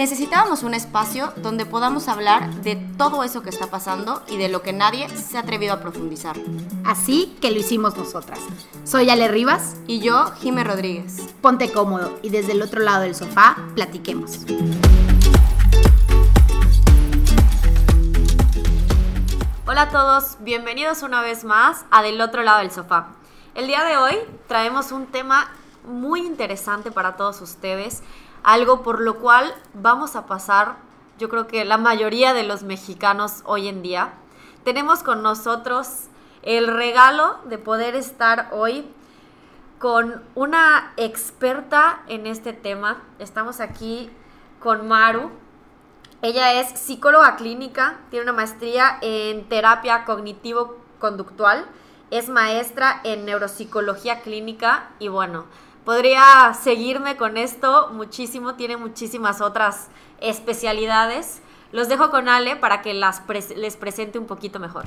necesitábamos un espacio donde podamos hablar de todo eso que está pasando y de lo que nadie se ha atrevido a profundizar. Así que lo hicimos nosotras. Soy Ale Rivas. Y yo, Jimé Rodríguez. Ponte cómodo y desde el otro lado del sofá, platiquemos. Hola a todos, bienvenidos una vez más a Del Otro Lado del Sofá. El día de hoy traemos un tema muy interesante para todos ustedes, algo por lo cual vamos a pasar, yo creo que la mayoría de los mexicanos hoy en día. Tenemos con nosotros el regalo de poder estar hoy con una experta en este tema. Estamos aquí con Maru. Ella es psicóloga clínica, tiene una maestría en terapia cognitivo-conductual, es maestra en neuropsicología clínica y bueno, podría seguirme con esto muchísimo, tiene muchísimas otras especialidades. Los dejo con Ale para que les presente un poquito mejor.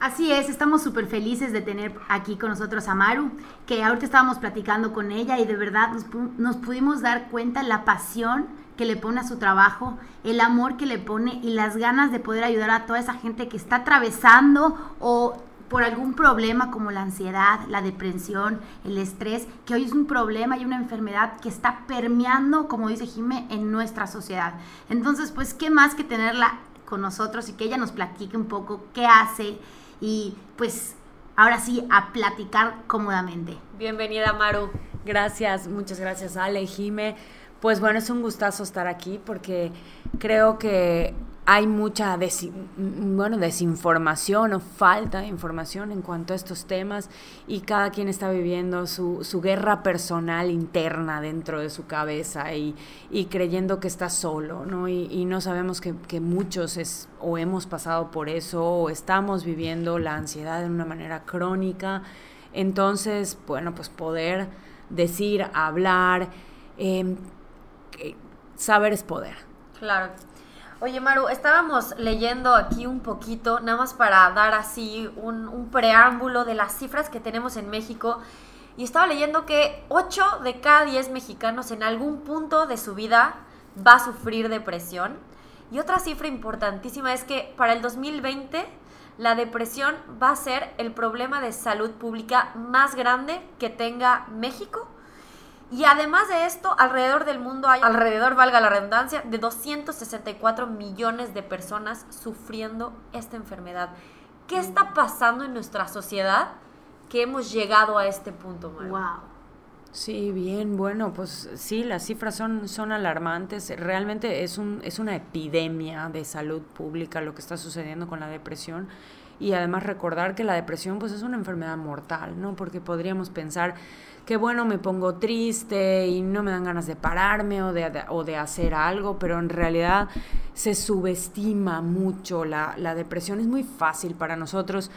Así es, estamos súper felices de tener aquí con nosotros a Maru, que ahorita estábamos platicando con ella y de verdad nos pudimos dar cuenta la pasión que le pone a su trabajo, el amor que le pone y las ganas de poder ayudar a toda esa gente que está atravesando o por algún problema como la ansiedad, la depresión, el estrés, que hoy es un problema y una enfermedad que está permeando, como dice Jimé, en nuestra sociedad. Entonces, pues, ¿qué más que tenerla con nosotros y que ella nos platique un poco qué hace y, pues, ahora sí, a platicar cómodamente? Bienvenida, Maru. Gracias, muchas gracias, Ale, Jimé. Pues bueno, es un gustazo estar aquí porque creo que hay mucha desinformación o falta de información en cuanto a estos temas y cada quien está viviendo su guerra personal interna dentro de su cabeza y creyendo que está solo, ¿no? Y no sabemos que muchos o hemos pasado por eso o estamos viviendo la ansiedad de una manera crónica. Entonces, bueno, pues poder decir, hablar, saber es poder. Claro. Oye, Maru, estábamos leyendo aquí un poquito, nada más para dar así un preámbulo de las cifras que tenemos en México, y estaba leyendo que 8 de cada 10 mexicanos en algún punto de su vida va a sufrir depresión. Y otra cifra importantísima es que para el 2020 la depresión va a ser el problema de salud pública más grande que tenga México. Y además de esto, alrededor del mundo hay alrededor, valga la redundancia, de 264 millones de personas sufriendo esta enfermedad. ¿Qué está pasando en nuestra sociedad que hemos llegado a este punto, Maru? Wow. Sí, bien, bueno, pues sí, las cifras son alarmantes. Realmente es una epidemia de salud pública lo que está sucediendo con la depresión. Y además recordar que la depresión pues es una enfermedad mortal, ¿no? Porque podríamos pensar que bueno, me pongo triste y no me dan ganas de pararme o de hacer algo, pero en realidad se subestima mucho la depresión. Es muy fácil para nosotros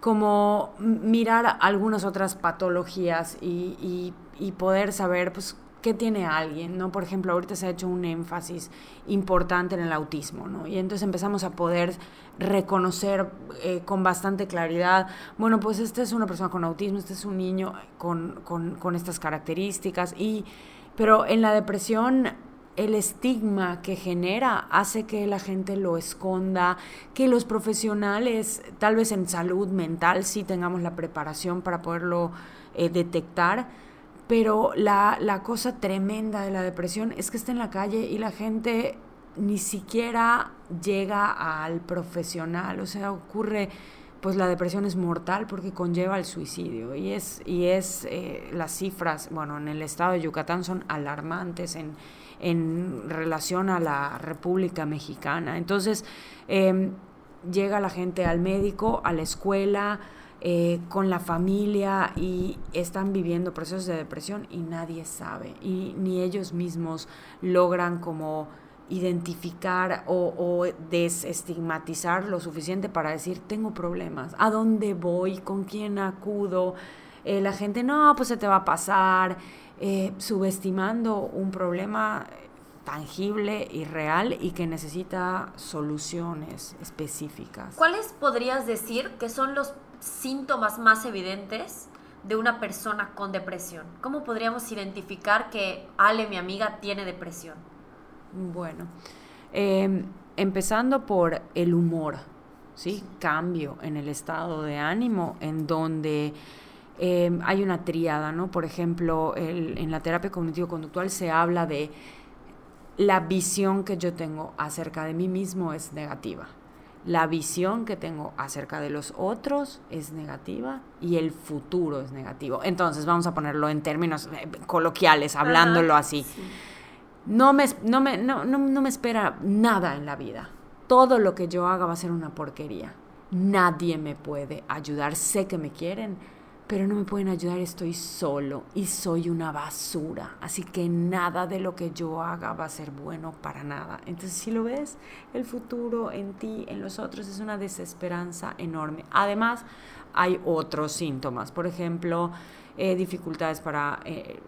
como mirar algunas otras patologías y poder saber pues ¿qué tiene alguien, no? Por ejemplo, ahorita se ha hecho un énfasis importante en el autismo, ¿no? Y entonces empezamos a poder reconocer con bastante claridad, bueno, pues esta es una persona con autismo, este es un niño con estas características, pero en la depresión el estigma que genera hace que la gente lo esconda, que los profesionales, tal vez en salud mental, sí tengamos la preparación para poderlo detectar, pero la cosa tremenda de la depresión es que está en la calle y la gente ni siquiera llega al profesional. O sea, ocurre, pues la depresión es mortal porque conlleva el suicidio. Y las cifras, bueno, en el estado de Yucatán son alarmantes en relación a la República Mexicana. Entonces, llega la gente al médico, a la escuela, con la familia y están viviendo procesos de depresión y nadie sabe y ni ellos mismos logran como identificar o desestigmatizar lo suficiente para decir tengo problemas, ¿a dónde voy? ¿Con quién acudo? La gente no, pues se te va a pasar, subestimando un problema tangible y real y que necesita soluciones específicas. ¿Cuáles podrías decir que son los síntomas más evidentes de una persona con depresión? ¿Cómo podríamos identificar que Ale, mi amiga, tiene depresión? Bueno, empezando por el humor, ¿sí? Cambio en el estado de ánimo, en donde hay una tríada, ¿no? Por ejemplo, en la terapia cognitivo-conductual se habla de la visión que yo tengo acerca de mí mismo es negativa, la visión que tengo acerca de los otros es negativa y el futuro es negativo. Entonces, vamos a ponerlo en términos coloquiales, hablándolo así. Sí. No me espera nada en la vida. Todo lo que yo haga va a ser una porquería. Nadie me puede ayudar. Sé que me quieren, pero no me pueden ayudar. Estoy solo y soy una basura. Así que nada de lo que yo haga va a ser bueno para nada. Entonces, si lo ves, el futuro en ti, en los otros, es una desesperanza enorme. Además, hay otros síntomas. Por ejemplo, dificultades para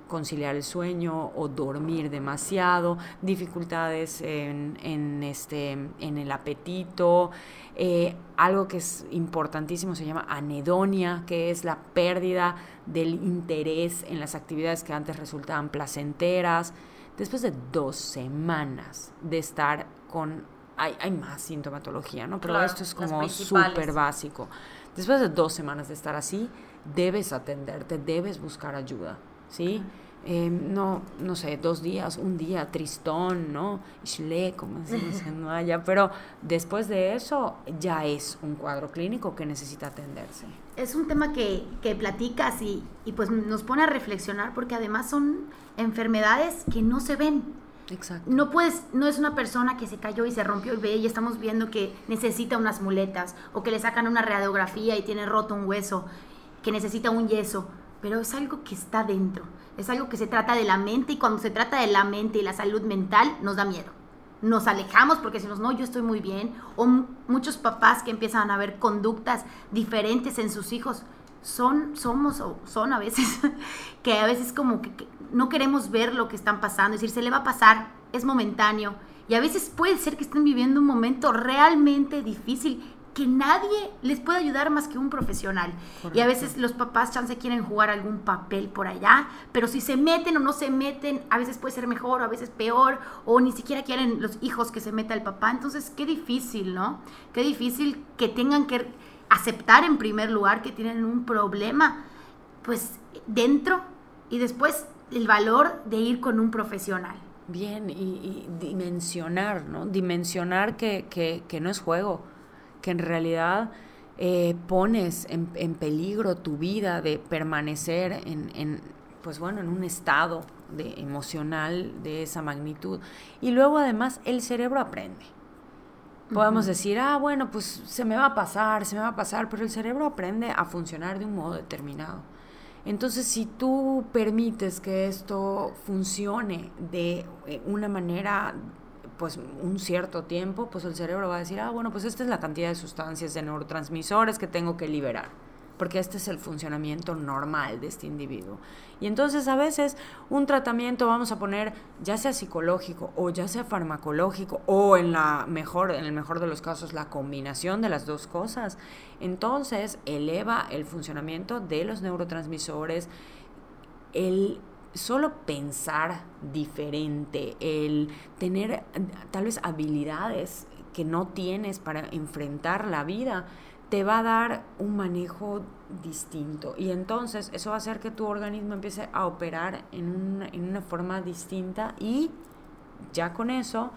conciliar el sueño o dormir demasiado, dificultades en el apetito. Algo que es importantísimo se llama anedonia, que es la pérdida del interés en las actividades que antes resultaban placenteras. Después de 2 semanas de estar con... Hay más sintomatología, ¿no? Pero claro, esto es como súper básico. Después de 2 semanas de estar así, debes atenderte, debes buscar ayuda, ¿sí? Okay. No sé, 2 días, un día, tristón, ¿no? Shle, como decimos en allá. Pero después de eso, ya es un cuadro clínico que necesita atenderse. Es un tema que platicas y pues nos pone a reflexionar, porque además son enfermedades que no se ven. Exacto. No es una persona que se cayó y se rompió el pie y estamos viendo que necesita unas muletas o que le sacan una radiografía y tiene roto un hueso, que necesita un yeso, pero es algo que está dentro, es algo que se trata de la mente, y cuando se trata de la mente y la salud mental nos da miedo. Nos alejamos porque decimos, no, yo estoy muy bien. O muchos papás que empiezan a ver conductas diferentes en sus hijos, son a veces que a veces como que no queremos ver lo que están pasando, es decir, se le va a pasar, es momentáneo, y a veces puede ser que estén viviendo un momento realmente difícil que nadie les puede ayudar más que un profesional. Correcto. Y a veces los papás chance quieren jugar algún papel por allá, pero si se meten o no se meten, a veces puede ser mejor, a veces peor, o ni siquiera quieren los hijos que se meta el papá. Entonces, qué difícil, ¿no? Qué difícil que tengan que aceptar en primer lugar que tienen un problema pues dentro, y después el valor de ir con un profesional. Bien, y dimensionar, ¿no? Dimensionar que no es juego, que en realidad pones en peligro tu vida de permanecer en un estado emocional de esa magnitud. Y luego además el cerebro aprende. Podemos decir, bueno, pues se me va a pasar, pero el cerebro aprende a funcionar de un modo determinado. Entonces, si tú permites que esto funcione de una manera, pues un cierto tiempo, pues el cerebro va a decir, bueno, pues esta es la cantidad de sustancias, de neurotransmisores que tengo que liberar, porque este es el funcionamiento normal de este individuo. Y entonces a veces un tratamiento, vamos a poner, ya sea psicológico o ya sea farmacológico, o en el mejor de los casos la combinación de las dos cosas, entonces eleva el funcionamiento de los neurotransmisores. El solo pensar diferente, el tener tal vez habilidades que no tienes para enfrentar la vida, te va a dar un manejo distinto, y entonces eso va a hacer que tu organismo empiece a operar en una forma distinta, y ya con eso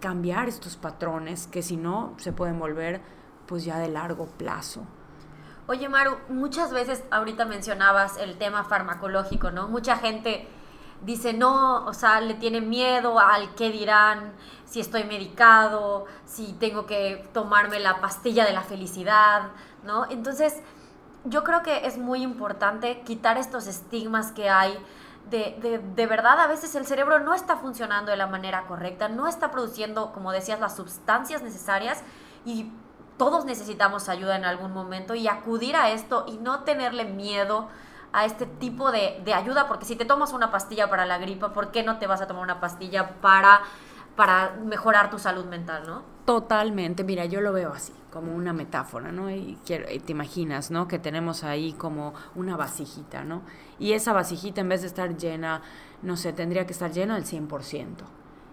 cambiar estos patrones que si no se pueden volver pues ya de largo plazo. Oye, Maru, muchas veces ahorita mencionabas el tema farmacológico, ¿no? Mucha gente dice, no, o sea, le tiene miedo al qué dirán, si estoy medicado, si tengo que tomarme la pastilla de la felicidad, ¿no? Entonces, yo creo que es muy importante quitar estos estigmas que hay. De verdad, a veces el cerebro no está funcionando de la manera correcta, no está produciendo, como decías, las sustancias necesarias, y todos necesitamos ayuda en algún momento, y acudir a esto y no tenerle miedo a este tipo de ayuda, porque si te tomas una pastilla para la gripa, ¿por qué no te vas a tomar una pastilla para mejorar tu salud mental, no? Totalmente. Mira, yo lo veo así, como una metáfora, ¿no? Y te imaginas, ¿no?, que tenemos ahí como una vasijita, ¿no? Y esa vasijita, en vez de estar llena, no sé, tendría que estar llena al 100%.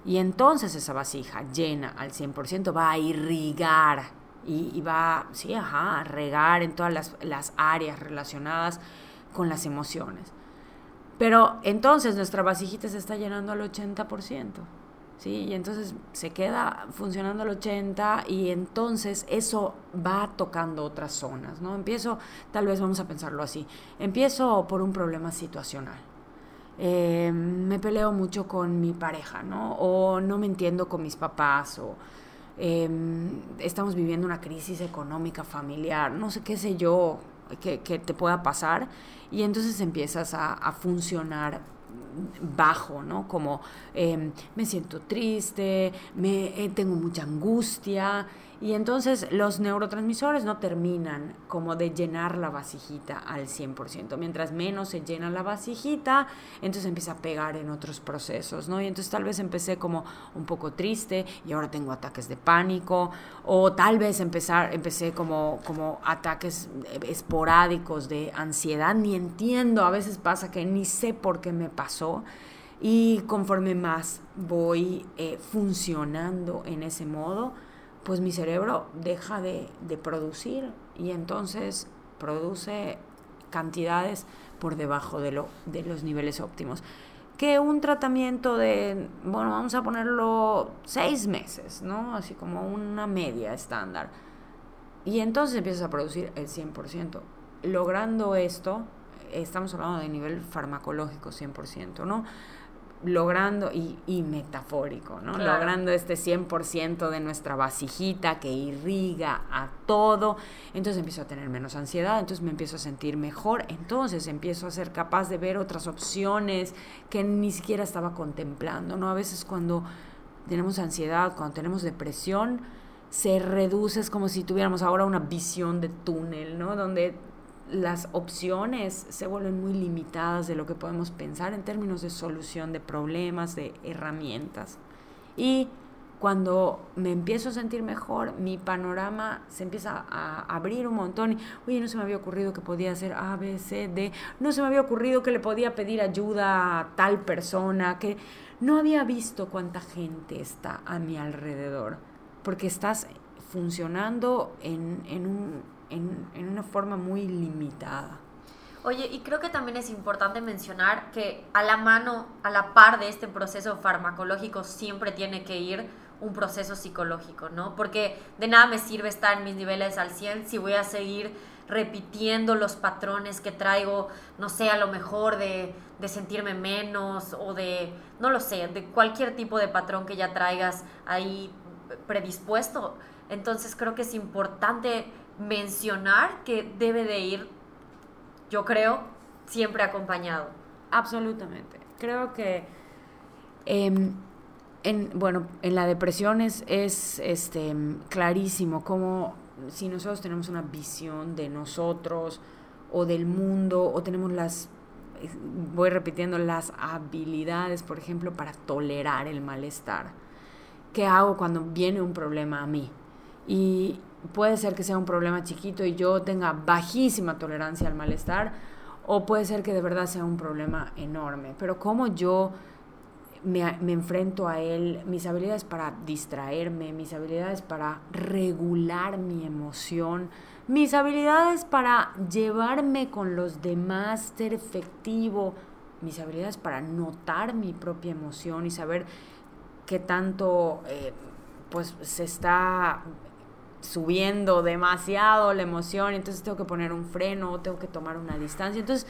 Y entonces esa vasija llena al 100% va a irrigar y va, sí, ajá, a regar en todas las áreas relacionadas con las emociones. Pero entonces nuestra vasijita se está llenando al 80%, ¿sí? Y entonces se queda funcionando al 80% y entonces eso va tocando otras zonas, ¿no? Empiezo, tal vez vamos a pensarlo así, empiezo por un problema situacional. Me peleo mucho con mi pareja, ¿no? O no me entiendo con mis papás, o estamos viviendo una crisis económica familiar, no sé, qué sé yo, que te pueda pasar, y entonces empiezas a funcionar bajo, ¿no? Como me siento triste, tengo mucha angustia, y entonces los neurotransmisores no terminan como de llenar la vasijita al 100%. Mientras menos se llena la vasijita, entonces empieza a pegar en otros procesos, ¿no? Y entonces tal vez empecé como un poco triste y ahora tengo ataques de pánico, o tal vez empecé como ataques esporádicos de ansiedad, ni entiendo, a veces pasa que ni sé por qué me pasó. Y conforme más voy funcionando en ese modo, pues mi cerebro deja de producir y entonces produce cantidades por debajo de los niveles óptimos. Que un tratamiento de, bueno, vamos a ponerlo 6 meses, ¿no? Así como una media estándar. Y entonces empiezas a producir el 100%. Logrando esto, estamos hablando de nivel farmacológico 100%, ¿no? Logrando, y metafórico, ¿no? Claro. Logrando este 100% de nuestra vasijita que irriga a todo, entonces empiezo a tener menos ansiedad, entonces me empiezo a sentir mejor, entonces empiezo a ser capaz de ver otras opciones que ni siquiera estaba contemplando, ¿no? A veces cuando tenemos ansiedad, cuando tenemos depresión, se reduce, es como si tuviéramos ahora una visión de túnel, ¿no? Donde las opciones se vuelven muy limitadas de lo que podemos pensar en términos de solución de problemas, de herramientas. Y cuando me empiezo a sentir mejor, mi panorama se empieza a abrir un montón. Y, oye, no se me había ocurrido que podía hacer A, B, C, D. No se me había ocurrido que le podía pedir ayuda a tal persona, que no había visto cuánta gente está a mi alrededor. Porque estás funcionando en una forma muy limitada. Oye, y creo que también es importante mencionar que a la par de este proceso farmacológico, siempre tiene que ir un proceso psicológico, ¿no? Porque de nada me sirve estar en mis niveles al 100 si voy a seguir repitiendo los patrones que traigo, no sé, a lo mejor de sentirme menos o de, no lo sé, de cualquier tipo de patrón que ya traigas ahí predispuesto. Entonces creo que es importante mencionar que debe de ir, yo creo, siempre acompañado. Absolutamente. Creo que en la depresión es clarísimo cómo si nosotros tenemos una visión de nosotros o del mundo, o tenemos las habilidades, por ejemplo, para tolerar el malestar. ¿Qué hago cuando viene un problema a mí? Y puede ser que sea un problema chiquito y yo tenga bajísima tolerancia al malestar, o puede ser que de verdad sea un problema enorme. Pero cómo yo me enfrento a él, mis habilidades para distraerme, mis habilidades para regular mi emoción, mis habilidades para llevarme con los demás, ser efectivo, mis habilidades para notar mi propia emoción y saber qué tanto pues se está subiendo demasiado la emoción, entonces tengo que poner un freno, tengo que tomar una distancia. Entonces,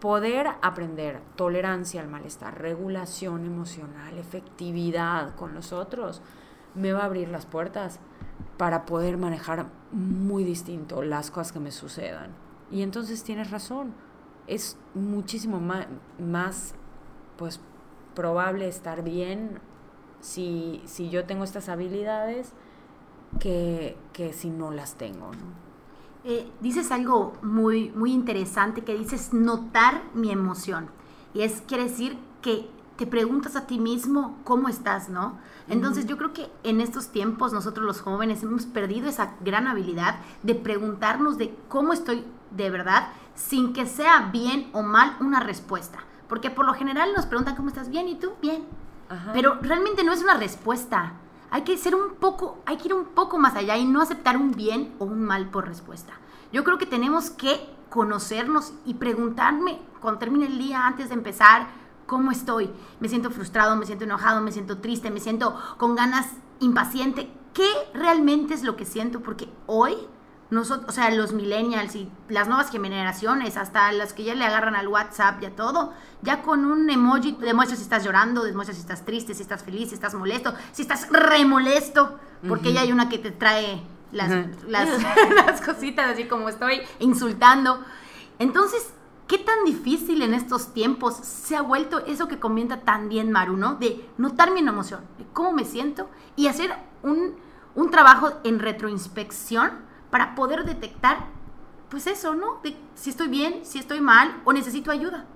poder aprender tolerancia al malestar, regulación emocional, efectividad con los otros, me va a abrir las puertas para poder manejar muy distinto las cosas que me sucedan. Y entonces tienes razón, es muchísimo más pues probable estar bien si yo tengo estas habilidades que si no las tengo, ¿no? Dices algo muy, muy interesante, que dices notar mi emoción. Y quiere decir que te preguntas a ti mismo cómo estás, ¿no? Entonces yo creo que en estos tiempos nosotros los jóvenes hemos perdido esa gran habilidad de preguntarnos de cómo estoy de verdad, sin que sea bien o mal una respuesta. Porque por lo general nos preguntan cómo estás, bien, ¿y tú? Bien. Ajá. Pero realmente no es una respuesta. Hay que ser un poco, hay que ir un poco más allá y no aceptar un bien o un mal por respuesta. Yo creo que tenemos que conocernos y preguntarme cuando termine el día, antes de empezar, ¿cómo estoy? Me siento frustrado, me siento enojado, me siento triste, me siento con ganas, impaciente. ¿Qué realmente es lo que siento? Porque hoy nosotros, o sea, los millennials y las nuevas generaciones, hasta las que ya le agarran al WhatsApp y a todo, ya con un emoji demuestras si estás llorando, demuestras si estás triste, si estás feliz, si estás molesto, si estás remolesto, porque ya hay una que te trae las cositas así como estoy insultando. Entonces, ¿qué tan difícil en estos tiempos se ha vuelto eso que comenta tan bien Maru, ¿no? De notar mi emoción, de cómo me siento y hacer un trabajo en retroinspección para poder detectar, pues eso, ¿no? De si estoy bien, si estoy mal o necesito ayuda.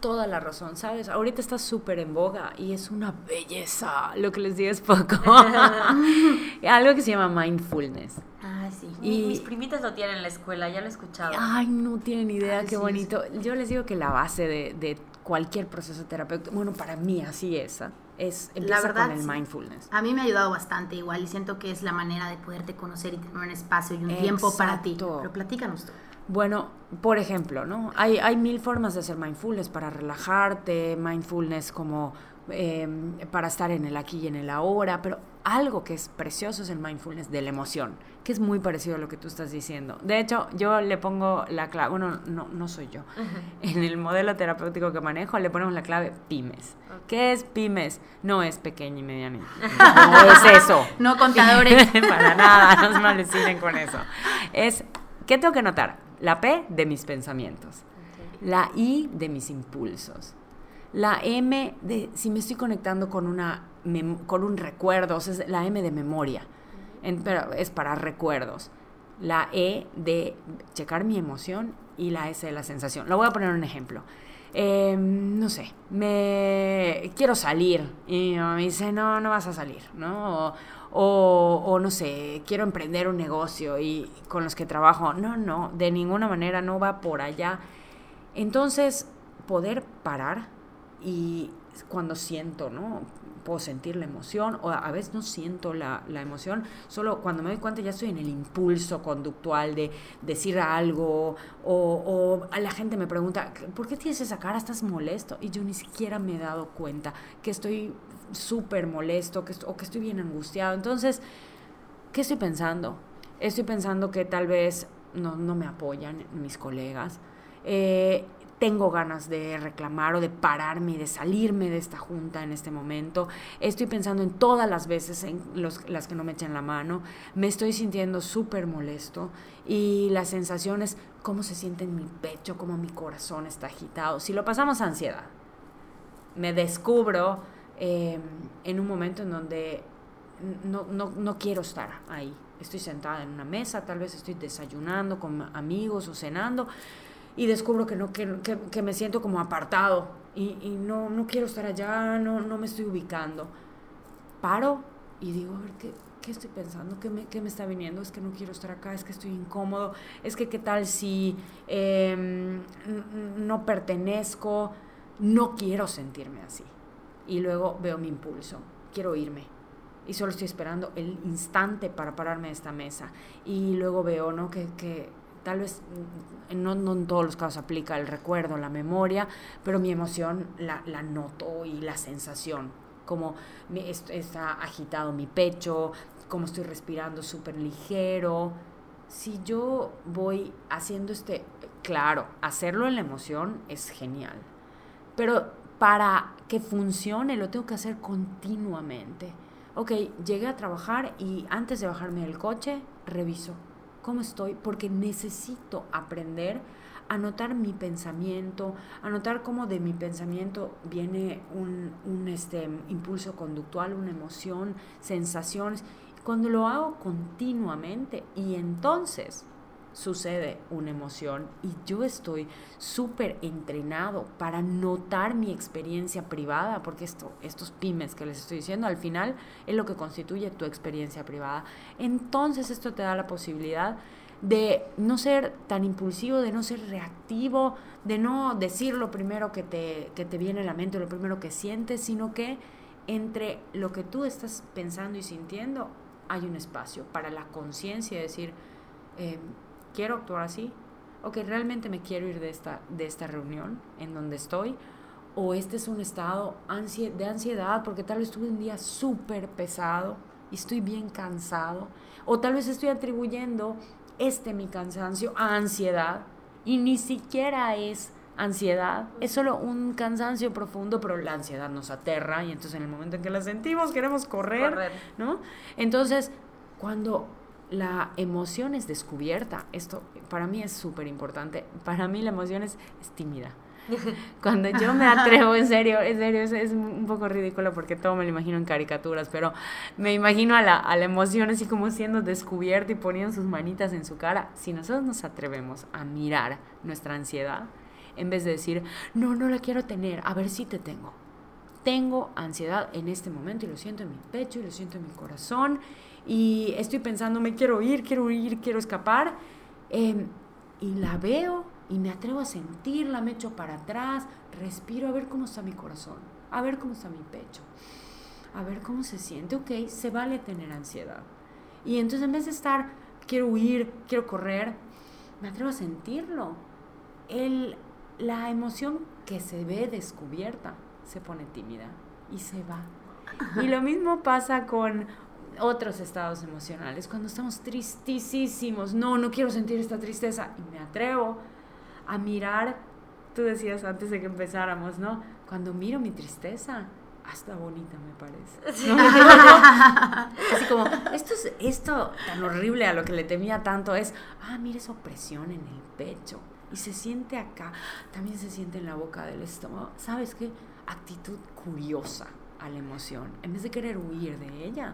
Toda la razón, ¿sabes? Ahorita está súper en boga y es una belleza. Lo que les digo es poco. Algo que se llama mindfulness. Ah, sí. Y mis primitas lo tienen en la escuela, ya lo he escuchado. Ay, no tienen idea, qué sí, bonito. Sí. Yo les digo que la base de cualquier proceso terapéutico, bueno, para mí así es empieza la verdad, con el mindfulness. A mí me ha ayudado bastante igual y siento que es la manera de poderte conocer y tener un espacio y un tiempo para ti. Pero platícanos tú. Bueno, por ejemplo, ¿no? Hay mil formas de hacer mindfulness para relajarte, mindfulness como para estar en el aquí y en el ahora, pero algo que es precioso es el mindfulness de la emoción, que es muy parecido a lo que tú estás diciendo. De hecho, yo le pongo la clave, bueno, no soy yo. Uh-huh. En el modelo terapéutico que manejo le ponemos la clave pymes. Okay. ¿Qué es pymes? No es pequeña y mediana. No es eso. No contadores. Para nada, no se malecinen con eso. Es, ¿qué tengo que notar? La P de mis pensamientos, okay. La I de mis impulsos, la M de si me estoy conectando con un recuerdo, o sea, es la M de memoria, pero es para recuerdos, la E de checar mi emoción y la S de la sensación. Lo voy a poner un ejemplo. No sé, me quiero salir y me dice no vas a salir, ¿no? O no sé, quiero emprender un negocio y con los que trabajo, no, de ninguna manera no va por allá. Entonces, poder parar y cuando siento, ¿no? Puedo sentir la emoción o a veces no siento la emoción, solo cuando me doy cuenta ya estoy en el impulso conductual de decir algo o a la gente me pregunta, ¿por qué tienes esa cara? ¿Estás molesto? Y yo ni siquiera me he dado cuenta que estoy súper molesto o que estoy bien angustiado. Entonces, ¿qué estoy pensando? Estoy pensando que tal vez no me apoyan mis colegas, tengo ganas de reclamar o de pararme y de salirme de esta junta en este momento, estoy pensando en todas las veces en las que no me echan la mano, me estoy sintiendo súper molesto y las sensaciones, cómo se siente en mi pecho, cómo mi corazón está agitado. Si lo pasamos a ansiedad, me descubro en un momento en donde no quiero estar ahí. Estoy sentada en una mesa, tal vez estoy desayunando con amigos o cenando y descubro que me siento como apartado y no quiero estar allá, no me estoy ubicando. Paro y digo, a ver, ¿qué estoy pensando? ¿Qué me está viniendo? Es que no quiero estar acá, es que estoy incómodo, es que qué tal si no pertenezco, no quiero sentirme así. Y luego veo mi impulso, quiero irme y solo estoy esperando el instante para pararme de esta mesa. Y luego veo, ¿no? que tal vez no en todos los casos aplica el recuerdo, la memoria, pero mi emoción la noto y la sensación, como está agitado mi pecho, como estoy respirando súper ligero. Si yo voy haciendo claro, hacerlo en la emoción es genial, pero para que funcione lo tengo que hacer continuamente. Ok, llegué a trabajar y antes de bajarme del coche, reviso cómo estoy, porque necesito aprender a notar mi pensamiento, a notar cómo de mi pensamiento viene un impulso conductual, una emoción, sensaciones. Cuando lo hago continuamente y entonces sucede una emoción y yo estoy súper entrenado para notar mi experiencia privada, porque estos pymes que les estoy diciendo al final es lo que constituye tu experiencia privada. Entonces esto te da la posibilidad de no ser tan impulsivo, de no ser reactivo, de no decir lo primero que te viene a la mente, lo primero que sientes, sino que entre lo que tú estás pensando y sintiendo hay un espacio para la conciencia de decir, quiero actuar así, o que realmente me quiero ir de esta reunión en donde estoy, o este es un estado de ansiedad porque tal vez tuve un día súper pesado y estoy bien cansado, o tal vez estoy atribuyendo mi cansancio a ansiedad y ni siquiera es ansiedad, es solo un cansancio profundo, pero la ansiedad nos aterra y entonces en el momento en que la sentimos queremos correr, ¿no? Entonces, cuando la emoción es descubierta, esto para mí es súper importante, para mí la emoción es tímida. Cuando yo me atrevo, en serio, es un poco ridículo porque todo me lo imagino en caricaturas, pero me imagino a la emoción así como siendo descubierta y poniendo sus manitas en su cara. Si nosotros nos atrevemos a mirar nuestra ansiedad, en vez de decir, no la quiero tener, a ver si te tengo. Tengo ansiedad en este momento y lo siento en mi pecho y lo siento en mi corazón y estoy pensando, me quiero ir, quiero escapar, y la veo y me atrevo a sentirla, me echo para atrás, respiro a ver cómo está mi corazón, a ver cómo está mi pecho, a ver cómo se siente. Ok, se vale tener ansiedad. Y entonces en vez de estar, quiero huir, quiero correr, me atrevo a sentirlo. La emoción que se ve descubierta se pone tímida y se va. Y lo mismo pasa con otros estados emocionales. Cuando estamos tristísimos, no quiero sentir esta tristeza y me atrevo a mirar, tú decías antes de que empezáramos, ¿no? Cuando miro mi tristeza, hasta bonita me parece, ¿no? Así como, esto tan horrible a lo que le temía tanto es, mira esa opresión en el pecho y se siente acá, también se siente en la boca del estómago. ¿Sabes qué? Actitud curiosa a la emoción, en vez de querer huir de ella,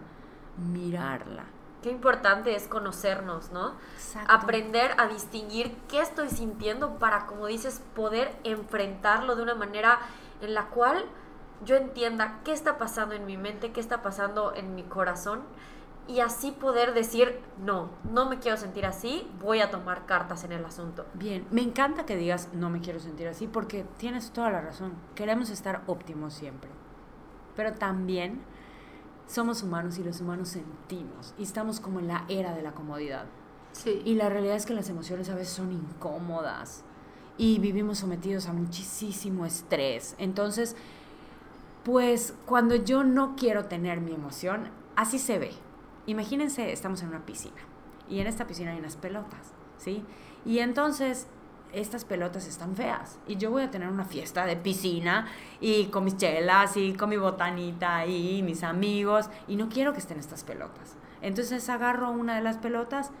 mirarla. Qué importante es conocernos, ¿no? Exacto. Aprender a distinguir qué estoy sintiendo para, como dices, poder enfrentarlo de una manera en la cual yo entienda qué está pasando en mi mente, qué está pasando en mi corazón, y así poder decir, no me quiero sentir así, voy a tomar cartas en el asunto. Bien, me encanta que digas, no me quiero sentir así, porque tienes toda la razón. Queremos estar óptimos siempre, pero también somos humanos y los humanos sentimos y estamos como en la era de la comodidad. Sí. Y la realidad es que las emociones a veces son incómodas y vivimos sometidos a muchísimo estrés. Entonces, pues cuando yo no quiero tener mi emoción, así se ve. Imagínense, estamos en una piscina y en esta piscina hay unas pelotas, ¿sí? Y entonces estas pelotas están feas y yo voy a tener una fiesta de piscina y con mis chelas y con mi botanita y mis amigos y no quiero que estén estas pelotas. Entonces agarro una de las pelotas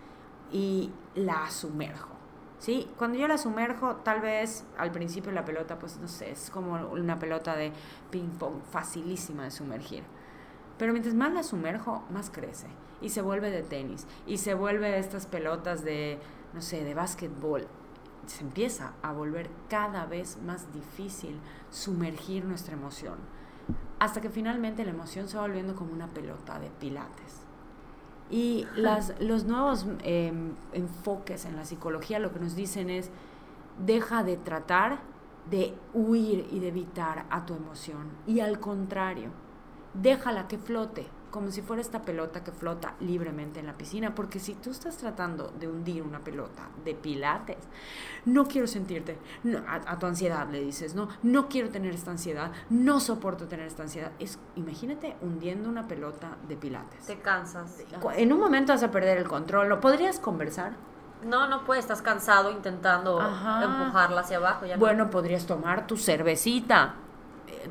y la sumerjo, ¿sí? Cuando yo la sumerjo, tal vez al principio la pelota, pues no sé, es como una pelota de ping pong, facilísima de sumergir. Pero mientras más la sumerjo, más crece y se vuelve de tenis y se vuelve de estas pelotas de, no sé, de básquetbol. Se empieza a volver cada vez más difícil sumergir nuestra emoción, hasta que finalmente la emoción se va volviendo como una pelota de pilates. Y los nuevos enfoques en la psicología lo que nos dicen es, deja de tratar de huir y de evitar a tu emoción, y al contrario, déjala que flote, como si fuera esta pelota que flota libremente en la piscina, porque si tú estás tratando de hundir una pelota de pilates, no quiero sentirte, a tu ansiedad le dices, no quiero tener esta ansiedad, no soporto tener esta ansiedad. Imagínate hundiendo una pelota de pilates. Te cansas. En un momento vas a perder el control. ¿Lo podrías conversar? No puedes, estás cansado intentando empujarla hacia abajo. Ya bueno, podrías tomar tu cervecita,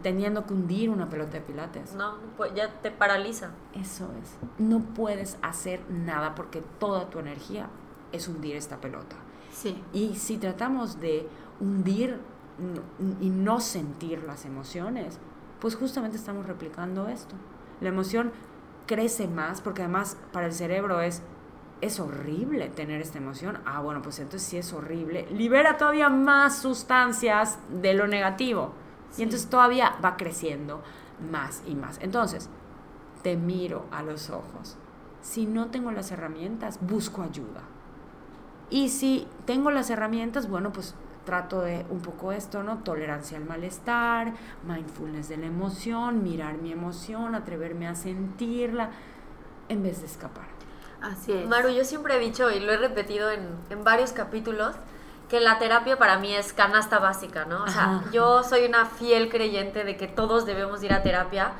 teniendo que hundir una pelota de pilates. No, ya te paraliza. Eso es. No puedes hacer nada porque toda tu energía es hundir esta pelota. Sí. Y si tratamos de hundir y no sentir las emociones, pues justamente estamos replicando esto. La emoción crece más porque además para el cerebro es horrible tener esta emoción. Bueno, pues entonces sí es horrible. Libera todavía más sustancias de lo negativo. Sí. Y entonces todavía va creciendo más y más. Entonces, te miro a los ojos. Si no tengo las herramientas, busco ayuda. Y si tengo las herramientas, bueno, pues trato de un poco esto, ¿no? Tolerancia al malestar, mindfulness de la emoción, mirar mi emoción, atreverme a sentirla, en vez de escapar. Así es. Maru, yo siempre he dicho, y lo he repetido en varios capítulos, que la terapia para mí es canasta básica, ¿no? O sea, ajá, yo soy una fiel creyente de que todos debemos ir a terapia,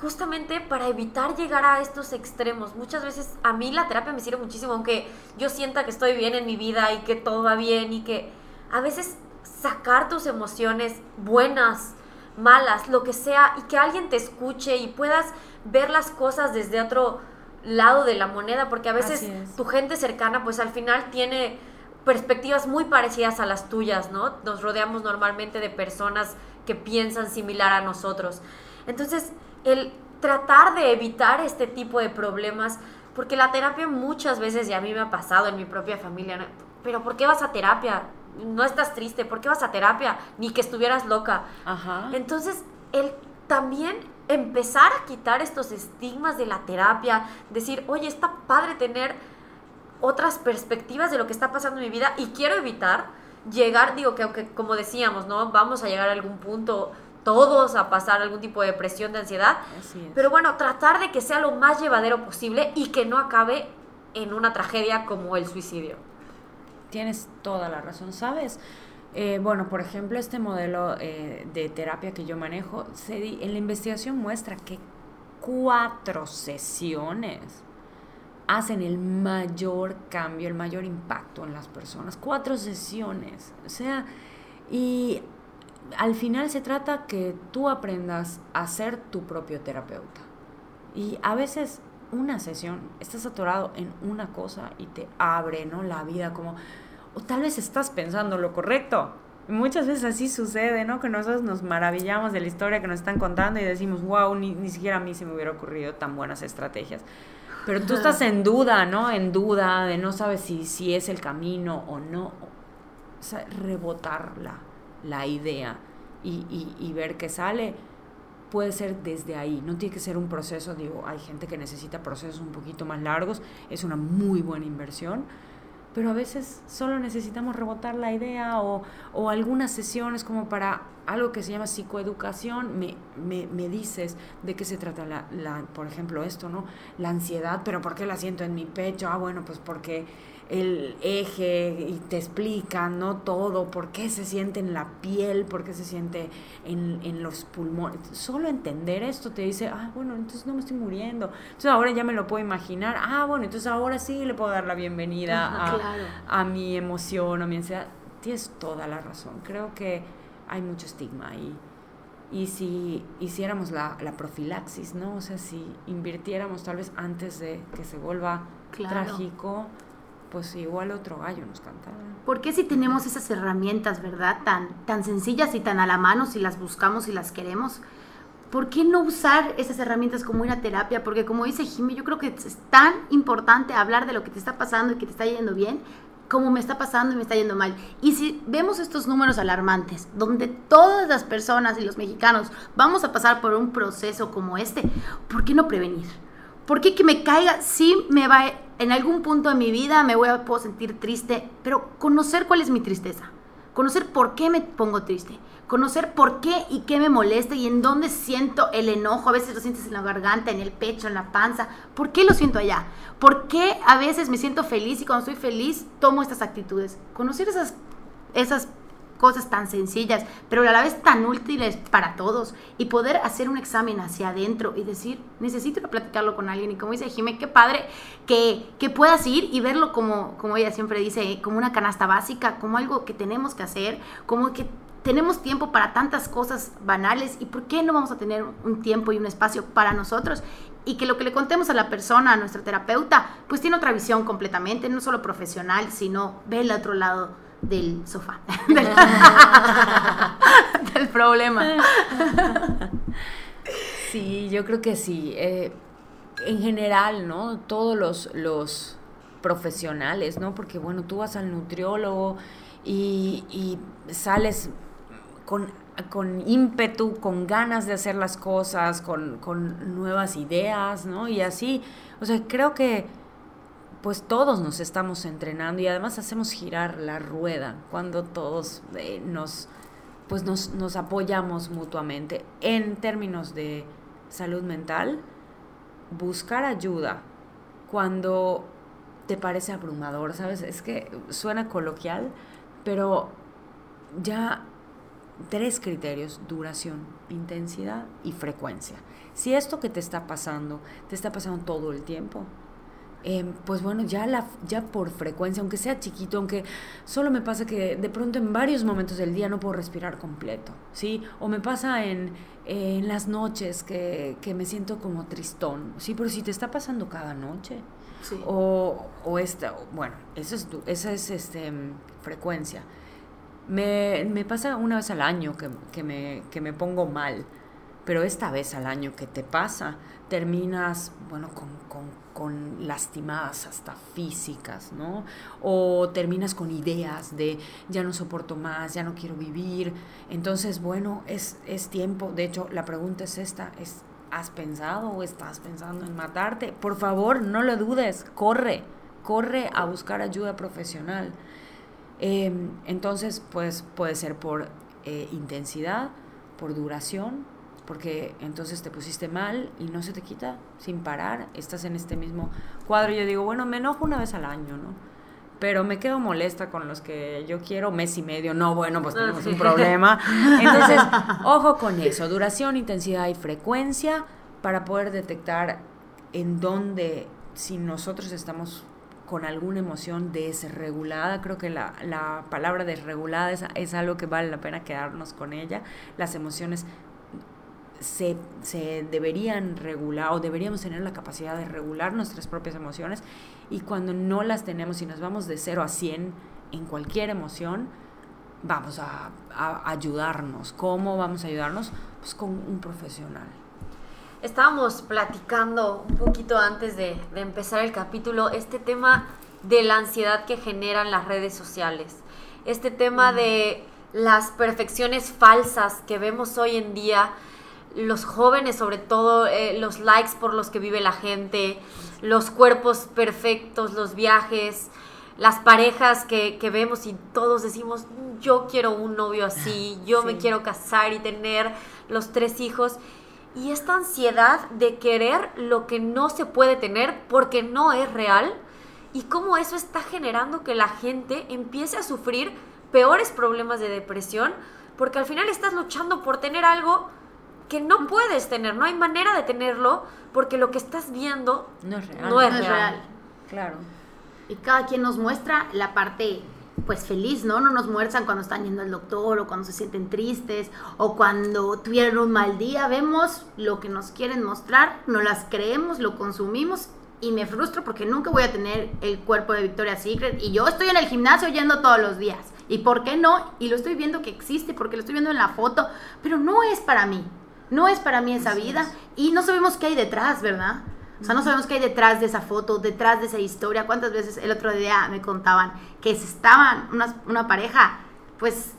justamente para evitar llegar a estos extremos. Muchas veces a mí la terapia me sirve muchísimo, aunque yo sienta que estoy bien en mi vida y que todo va bien, y que a veces sacar tus emociones buenas, malas, lo que sea, y que alguien te escuche y puedas ver las cosas desde otro lado de la moneda, porque a veces tu gente cercana pues al final tiene perspectivas muy parecidas a las tuyas, ¿no? Nos rodeamos normalmente de personas que piensan similar a nosotros. Entonces, el tratar de evitar este tipo de problemas, porque la terapia muchas veces, y a mí me ha pasado en mi propia familia, ¿no? Pero ¿por qué vas a terapia? No estás triste, ¿por qué vas a terapia? Ni que estuvieras loca. Ajá. Entonces, el también empezar a quitar estos estigmas de la terapia, decir, oye, está padre tener otras perspectivas de lo que está pasando en mi vida, y quiero evitar llegar, digo, que aunque, como decíamos, ¿no? Vamos a llegar a algún punto todos a pasar algún tipo de depresión, de ansiedad, pero bueno, tratar de que sea lo más llevadero posible y que no acabe en una tragedia como el suicidio. Tienes toda la razón, ¿sabes? Bueno, por ejemplo, este modelo de terapia que yo manejo, en la investigación muestra que 4 sesiones hacen el mayor cambio, el mayor impacto en las personas. 4 sesiones, o sea, y al final se trata que tú aprendas a ser tu propio terapeuta. Y a veces una sesión, estás atorado en una cosa y te abre, ¿no?, la vida, como, o tal vez estás pensando lo correcto. Muchas veces así sucede, ¿no?, que nosotros nos maravillamos de la historia que nos están contando y decimos, wow, ni siquiera a mí se me hubiera ocurrido tan buenas estrategias. Pero tú estás en duda, ¿no?, en duda de no sabes si es el camino o no. O sea, rebotarla la idea y ver qué sale puede ser desde ahí, no tiene que ser un proceso. Digo, hay gente que necesita procesos un poquito más largos, es una muy buena inversión, pero a veces solo necesitamos rebotar la idea o algunas sesiones como para algo que se llama psicoeducación. Me dices de qué se trata, por ejemplo, esto, ¿no? La ansiedad, pero ¿por qué la siento en mi pecho? Ah, bueno, pues porque el eje, y te explican, ¿no?, todo, por qué se siente en la piel, por qué se siente en los pulmones. Solo entender esto te dice, ah, bueno, entonces no me estoy muriendo, entonces ahora ya me lo puedo imaginar, ah, bueno, entonces ahora sí le puedo dar la bienvenida a mi emoción, a mi ansiedad. Tienes toda la razón, creo que hay mucho estigma ahí. Y si hiciéramos la profilaxis, ¿no? O sea, si invirtiéramos tal vez antes de que se vuelva trágico, pues igual otro gallo nos cantaba. Porque si tenemos esas herramientas, ¿verdad?, tan sencillas y tan a la mano, si las buscamos y las queremos, ¿por qué no usar esas herramientas como una terapia? Porque como dice Jimé, yo creo que es tan importante hablar de lo que te está pasando y que te está yendo bien, como me está pasando y me está yendo mal. Y si vemos estos números alarmantes, donde todas las personas y los mexicanos vamos a pasar por un proceso como este, ¿por qué no prevenir? ¿Por qué que me caiga? Sí, me va en algún punto de mi vida, puedo sentir triste, pero conocer cuál es mi tristeza, conocer por qué me pongo triste, conocer por qué y qué me molesta y en dónde siento el enojo. A veces lo sientes en la garganta, en el pecho, en la panza. ¿Por qué lo siento allá? ¿Por qué a veces me siento feliz y cuando estoy feliz tomo estas actitudes? Conocer esas cosas tan sencillas, pero a la vez tan útiles para todos, y poder hacer un examen hacia adentro y decir, necesito platicarlo con alguien. Y como dice Jimé, qué padre que puedas ir y verlo como ella siempre dice, como una canasta básica, como algo que tenemos que hacer, como que tenemos tiempo para tantas cosas banales, y por qué no vamos a tener un tiempo y un espacio para nosotros, y que lo que le contemos a la persona, a nuestro terapeuta, pues tiene otra visión completamente, no solo profesional, sino ve el otro lado del sofá, del problema. Sí, yo creo que sí. En general, ¿no?, todos los profesionales, ¿no? Porque, bueno, tú vas al nutriólogo y sales con ímpetu, con ganas de hacer las cosas, con nuevas ideas, ¿no? Y así, o sea, creo que pues todos nos estamos entrenando y además hacemos girar la rueda cuando todos nos apoyamos mutuamente. En términos de salud mental, buscar ayuda cuando te parece abrumador, ¿sabes? Es que suena coloquial, pero ya 3 criterios: duración, intensidad y frecuencia. Si esto que te está pasando todo el tiempo, pues bueno, ya por frecuencia, aunque sea chiquito, aunque solo me pasa que de pronto en varios momentos del día no puedo respirar completo, ¿sí? O me pasa en las noches que me siento como tristón, ¿sí? Pero si te está pasando cada noche, sí. Esa es frecuencia. Me pasa una vez al año que me pongo mal, pero esta vez al año que te pasa, terminas, bueno, con lastimadas hasta físicas, ¿no? O terminas con ideas de ya no soporto más, ya no quiero vivir. Entonces, bueno, es tiempo. De hecho, la pregunta es esta, ¿has pensado o estás pensando en matarte? Por favor, no lo dudes, corre a buscar ayuda profesional. Entonces, pues puede ser por intensidad, por duración, porque entonces te pusiste mal y no se te quita sin parar, estás en este mismo cuadro. Yo digo, bueno, me enojo una vez al año, ¿no? Pero me quedo molesta con los que yo quiero 1.5 meses. No, bueno, pues tenemos un problema. Entonces, ojo con eso, duración, intensidad y frecuencia para poder detectar en dónde, si nosotros estamos con alguna emoción desregulada. Creo que la palabra desregulada es algo que vale la pena quedarnos con ella. Las emociones se deberían regular, o deberíamos tener la capacidad de regular nuestras propias emociones, y cuando no las tenemos y nos vamos de 0 a 100 en cualquier emoción, vamos a ayudarnos. ¿Cómo vamos a ayudarnos? Pues con un profesional. Estábamos platicando un poquito antes de empezar el capítulo este tema de la ansiedad que generan las redes sociales, este tema de las perfecciones falsas que vemos hoy en día, los jóvenes sobre todo, los likes por los que vive la gente, los cuerpos perfectos, los viajes, las parejas que vemos y todos decimos, yo quiero un novio así, yo me quiero casar y tener los 3 hijos. Y esta ansiedad de querer lo que no se puede tener porque no es real, y cómo eso está generando que la gente empiece a sufrir peores problemas de depresión, porque al final estás luchando por tener algo que no puedes tener, no hay manera de tenerlo porque lo que estás viendo no es real. Claro. Y cada quien nos muestra la parte pues feliz, ¿no? No nos muestran cuando están yendo al doctor, o cuando se sienten tristes, o cuando tuvieron un mal día. Vemos lo que nos quieren mostrar, no las creemos, lo consumimos, y me frustro porque nunca voy a tener el cuerpo de Victoria's Secret, y yo estoy en el gimnasio yendo todos los días, ¿y por qué no? Y lo estoy viendo que existe, porque lo estoy viendo en la foto, pero no es para mí, no es para mí esa vida, y no sabemos qué hay detrás, ¿verdad? O sea, no sabemos qué hay detrás de esa foto, detrás de esa historia. ¿Cuántas veces el otro día me contaban que estaban una pareja, pues,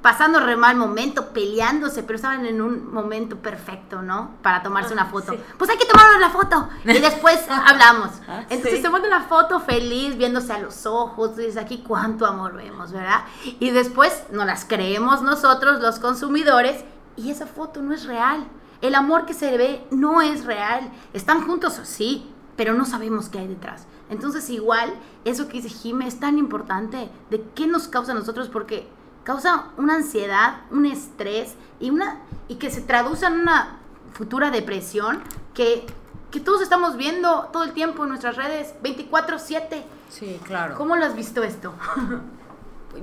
pasando re mal momento, peleándose, pero estaban en un momento perfecto, ¿no? Para tomarse una foto. Sí. Pues hay que tomarnos la foto y después hablamos. Entonces se manda una foto feliz, viéndose a los ojos, dices, aquí cuánto amor vemos, ¿verdad? Y después nos las creemos nosotros, los consumidores, y esa foto no es real. El amor que se ve no es real. Están juntos, sí, pero no sabemos qué hay detrás. Entonces, igual, eso que dice Jimé es tan importante, de qué nos causa a nosotros, porque causa una ansiedad, un estrés, y que se traduce en una futura depresión que todos estamos viendo todo el tiempo en nuestras redes, 24/7. Sí, claro. ¿Cómo lo has visto esto?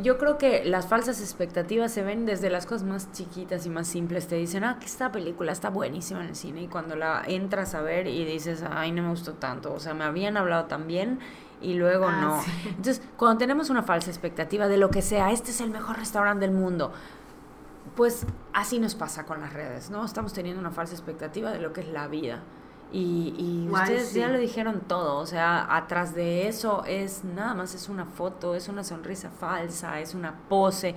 Yo creo que las falsas expectativas se ven desde las cosas más chiquitas y más simples. Te dicen, que esta película está buenísima en el cine, y cuando la entras a ver y dices, ay, no me gustó tanto, o sea, me habían hablado tan bien y luego no. Sí. Entonces, cuando tenemos una falsa expectativa de lo que sea, este es el mejor restaurante del mundo, pues así nos pasa con las redes, ¿no? Estamos teniendo una falsa expectativa de lo que es la vida. Y ustedes ya lo dijeron todo, o sea, atrás de eso es nada más, es una foto, es una sonrisa falsa, es una pose,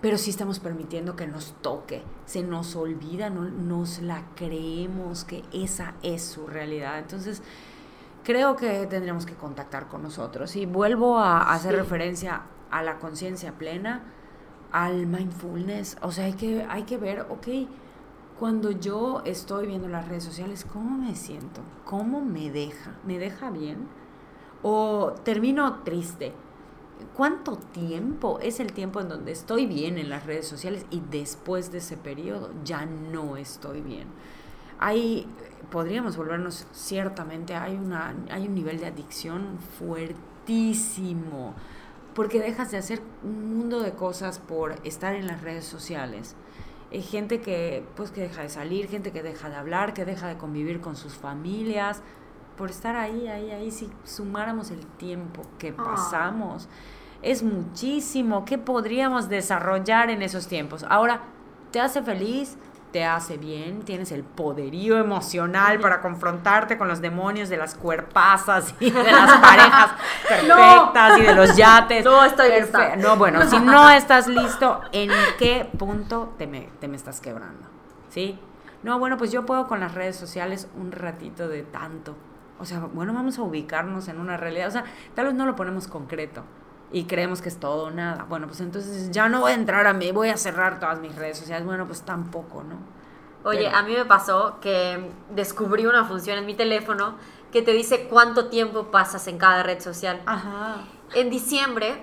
pero sí estamos permitiendo que nos toque, se nos olvida, no nos la creemos que esa es su realidad. Entonces, creo que tendremos que contactar con nosotros. Y vuelvo a hacer referencia a la conciencia plena, al mindfulness. O sea, hay que ver, okay, cuando yo estoy viendo las redes sociales, ¿cómo me siento? ¿Cómo me deja? ¿Me deja bien? ¿O termino triste? ¿Cuánto tiempo es el tiempo en donde estoy bien en las redes sociales y después de ese periodo ya no estoy bien? Ahí podríamos volvernos, ciertamente, hay un nivel de adicción fuertísimo, porque dejas de hacer un mundo de cosas por estar en las redes sociales. Hay gente que deja de salir, gente que deja de hablar, que deja de convivir con sus familias, por estar ahí. Si sumáramos el tiempo que pasamos, es muchísimo. ¿Qué podríamos desarrollar en esos tiempos? Ahora, ¿te hace feliz? ¿Te hace bien? ¿Tienes el poderío emocional para confrontarte con los demonios de las cuerpazas y de las parejas perfectas y de los yates? No, estoy lista. No, bueno, si no estás listo, ¿en qué punto te me estás quebrando? ¿Sí? No, bueno, pues yo puedo con las redes sociales un ratito de tanto. O sea, bueno, vamos a ubicarnos en una realidad. O sea, tal vez no lo ponemos concreto y creemos que es todo o nada. Bueno, pues entonces ya no voy a entrar a mí, voy a cerrar todas mis redes sociales. Bueno, pues tampoco, ¿no? Oye, pero a mí me pasó que descubrí una función en mi teléfono que te dice cuánto tiempo pasas en cada red social. Ajá. En diciembre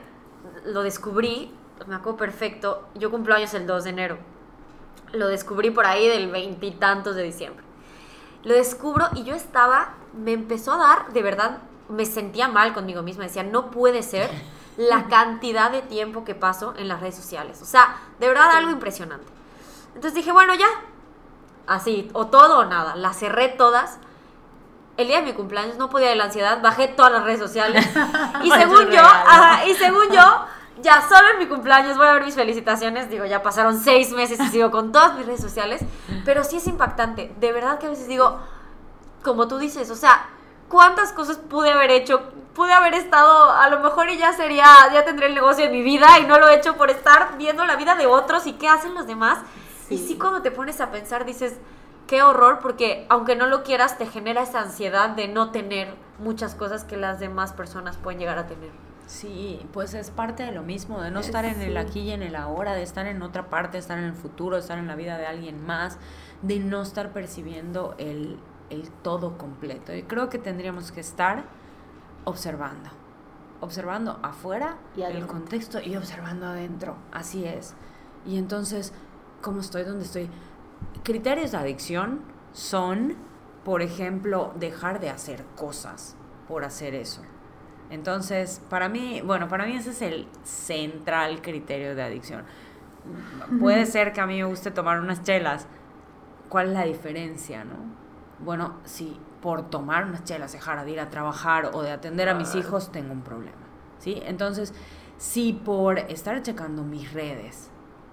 lo descubrí, me acuerdo perfecto, yo cumplo años el 2 de enero. Lo descubrí por ahí del 20 y tantos de diciembre. Lo descubro y yo estaba... me empezó a dar, de verdad, me sentía mal conmigo misma. Decía, no puede ser la cantidad de tiempo que paso en las redes sociales. O sea, de verdad, algo impresionante. Entonces dije, bueno, ya. Así, o todo o nada. Las cerré todas. El día de mi cumpleaños no podía de la ansiedad. Bajé todas las redes sociales. Y según yo, ya solo en mi cumpleaños voy a ver mis felicitaciones. Digo, ya pasaron 6 meses y sigo con todas mis redes sociales. Pero sí es impactante. De verdad que a veces digo... como tú dices, o sea, ¿cuántas cosas pude haber hecho? Pude haber estado, a lo mejor ya tendré el negocio de mi vida y no lo he hecho por estar viendo la vida de otros y qué hacen los demás. Sí. Y sí, cuando te pones a pensar, dices, qué horror, porque aunque no lo quieras, te genera esa ansiedad de no tener muchas cosas que las demás personas pueden llegar a tener. Sí, pues es parte de lo mismo, de no estar en el aquí y en el ahora, de estar en otra parte, estar en el futuro, estar en la vida de alguien más, de no estar percibiendo el todo completo. Y creo que tendríamos que estar observando afuera y el contexto y observando adentro. Así es. Y entonces, ¿cómo estoy? ¿Dónde estoy? Criterios de adicción son, por ejemplo, dejar de hacer cosas por hacer eso. Entonces, para mí ese es el central criterio de adicción. Puede ser que a mí me guste tomar unas chelas. ¿Cuál es la diferencia, no? Bueno, si por tomar unas chelas dejara de ir a trabajar o de atender a mis hijos, tengo un problema, ¿sí? Entonces, si por estar checando mis redes,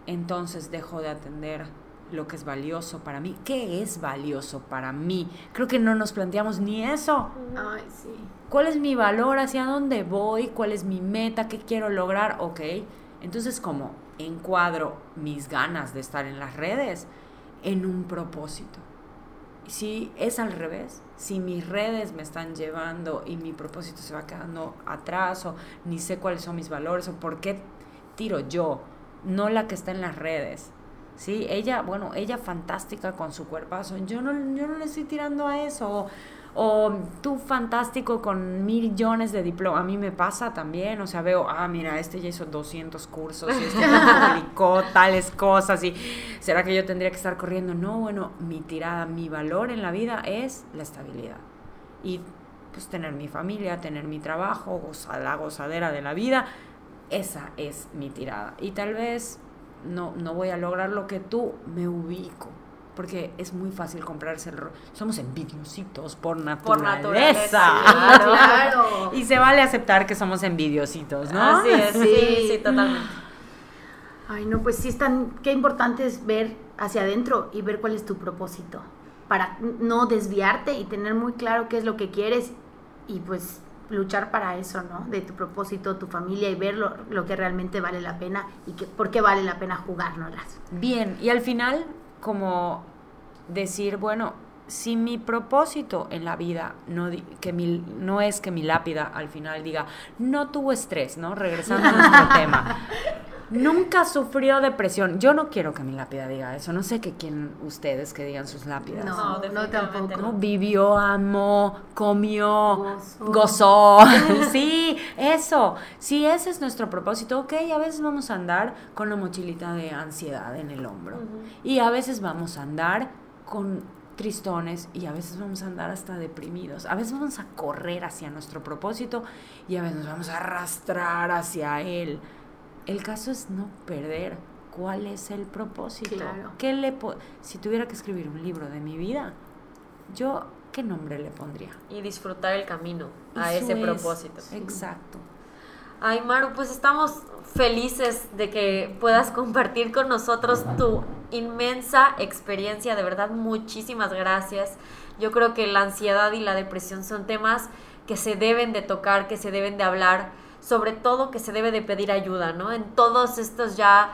entonces dejo de atender lo que es valioso para mí. ¿Qué es valioso para mí? Creo que no nos planteamos ni eso. Ay, sí. ¿Cuál es mi valor? ¿Hacia dónde voy? ¿Cuál es mi meta? ¿Qué quiero lograr? Ok, entonces, ¿cómo encuadro mis ganas de estar en las redes en un propósito? Si es al revés, si mis redes me están llevando y mi propósito se va quedando atrás, o ni sé cuáles son mis valores, o por qué tiro yo, no la que está en las redes, ¿sí? Ella fantástica con su cuerpazo, yo no le estoy tirando a eso, o tú fantástico con millones de diplomas. A mí me pasa también, o sea, veo, mira, este ya hizo 200 cursos, y este ya publicó tales cosas, y ¿será que yo tendría que estar corriendo? No, bueno, mi tirada, mi valor en la vida es la estabilidad, y pues tener mi familia, tener mi trabajo, la gozadera de la vida, esa es mi tirada, y tal vez no voy a lograr lo que tú me ubico. Porque es muy fácil comprarse el rollo. Somos envidiositos por naturaleza. Sí, claro. Y se vale aceptar que somos envidiositos, ¿no? Así es, sí, totalmente. Ay, no, pues sí, qué importante es ver hacia adentro y ver cuál es tu propósito. Para no desviarte y tener muy claro qué es lo que quieres y pues luchar para eso, ¿no? De tu propósito, tu familia, y ver lo que realmente vale la pena y por qué vale la pena jugárnoslas. Bien, y al final, como decir, bueno, si mi propósito en la vida no es que mi lápida al final diga, no tuvo estrés, ¿no? Regresando a nuestro tema. Nunca sufrió depresión. Yo no quiero que mi lápida diga eso. No sé qué quieren ustedes que digan sus lápidas. No tampoco. No. Vivió, amó, comió, gozó. Sí, eso. Si ese es nuestro propósito, ok, a veces vamos a andar con la mochilita de ansiedad en el hombro. Uh-huh. Y a veces vamos a andar con tristones y a veces vamos a andar hasta deprimidos, a veces vamos a correr hacia nuestro propósito y a veces nos vamos a arrastrar hacia él. El caso es no perder cuál es el propósito. Claro. Si tuviera que escribir un libro de mi vida, yo ¿qué nombre le pondría? Y disfrutar el camino a ese propósito. Exacto. Ay, Maru, pues estamos felices de que puedas compartir con nosotros tu inmensa experiencia, de verdad, muchísimas gracias. Yo creo que la ansiedad y la depresión son temas que se deben de tocar, que se deben de hablar, sobre todo que se debe de pedir ayuda, ¿no? En todos estos ya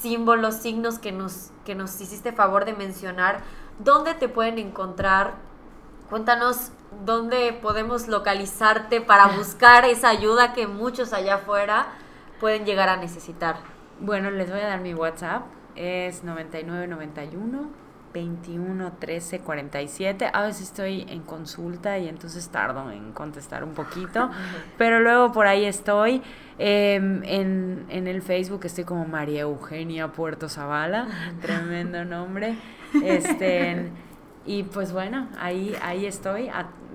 símbolos, signos que nos hiciste favor de mencionar, ¿dónde te pueden encontrar? Cuéntanos dónde podemos localizarte para buscar esa ayuda que muchos allá afuera pueden llegar a necesitar. Bueno, les voy a dar mi WhatsApp, es 9991 21 13 47. A veces estoy en consulta y entonces tardo en contestar un poquito, pero luego por ahí estoy. En el Facebook estoy como María Eugenia Puerto Zavala, tremendo nombre. Y pues bueno, ahí estoy.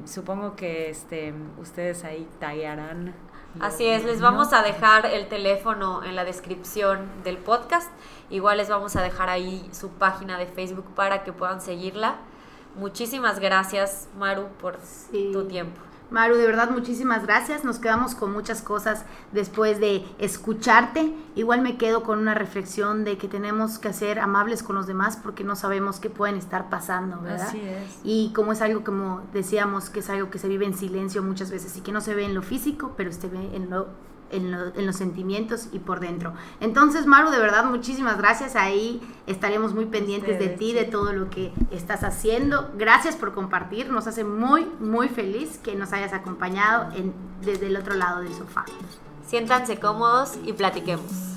Supongo que ustedes ahí taguearán. Así es, les vamos a dejar el teléfono en la descripción del podcast. Igual les vamos a dejar ahí su página de Facebook para que puedan seguirla. Muchísimas gracias, Maru, por tu tiempo. Maru, de verdad, muchísimas gracias. Nos quedamos con muchas cosas después de escucharte. Igual me quedo con una reflexión de que tenemos que ser amables con los demás porque no sabemos qué pueden estar pasando, ¿verdad? Así es. Y como es algo, como decíamos, que es algo que se vive en silencio muchas veces y que no se ve en lo físico, pero se ve en los sentimientos y por dentro. Entonces, Maru, de verdad, muchísimas gracias. Ahí estaremos muy pendientes de ti, de todo lo que estás haciendo. Gracias por compartir. Nos hace muy, muy feliz que nos hayas acompañado desde el otro lado del sofá. Siéntanse cómodos y platiquemos.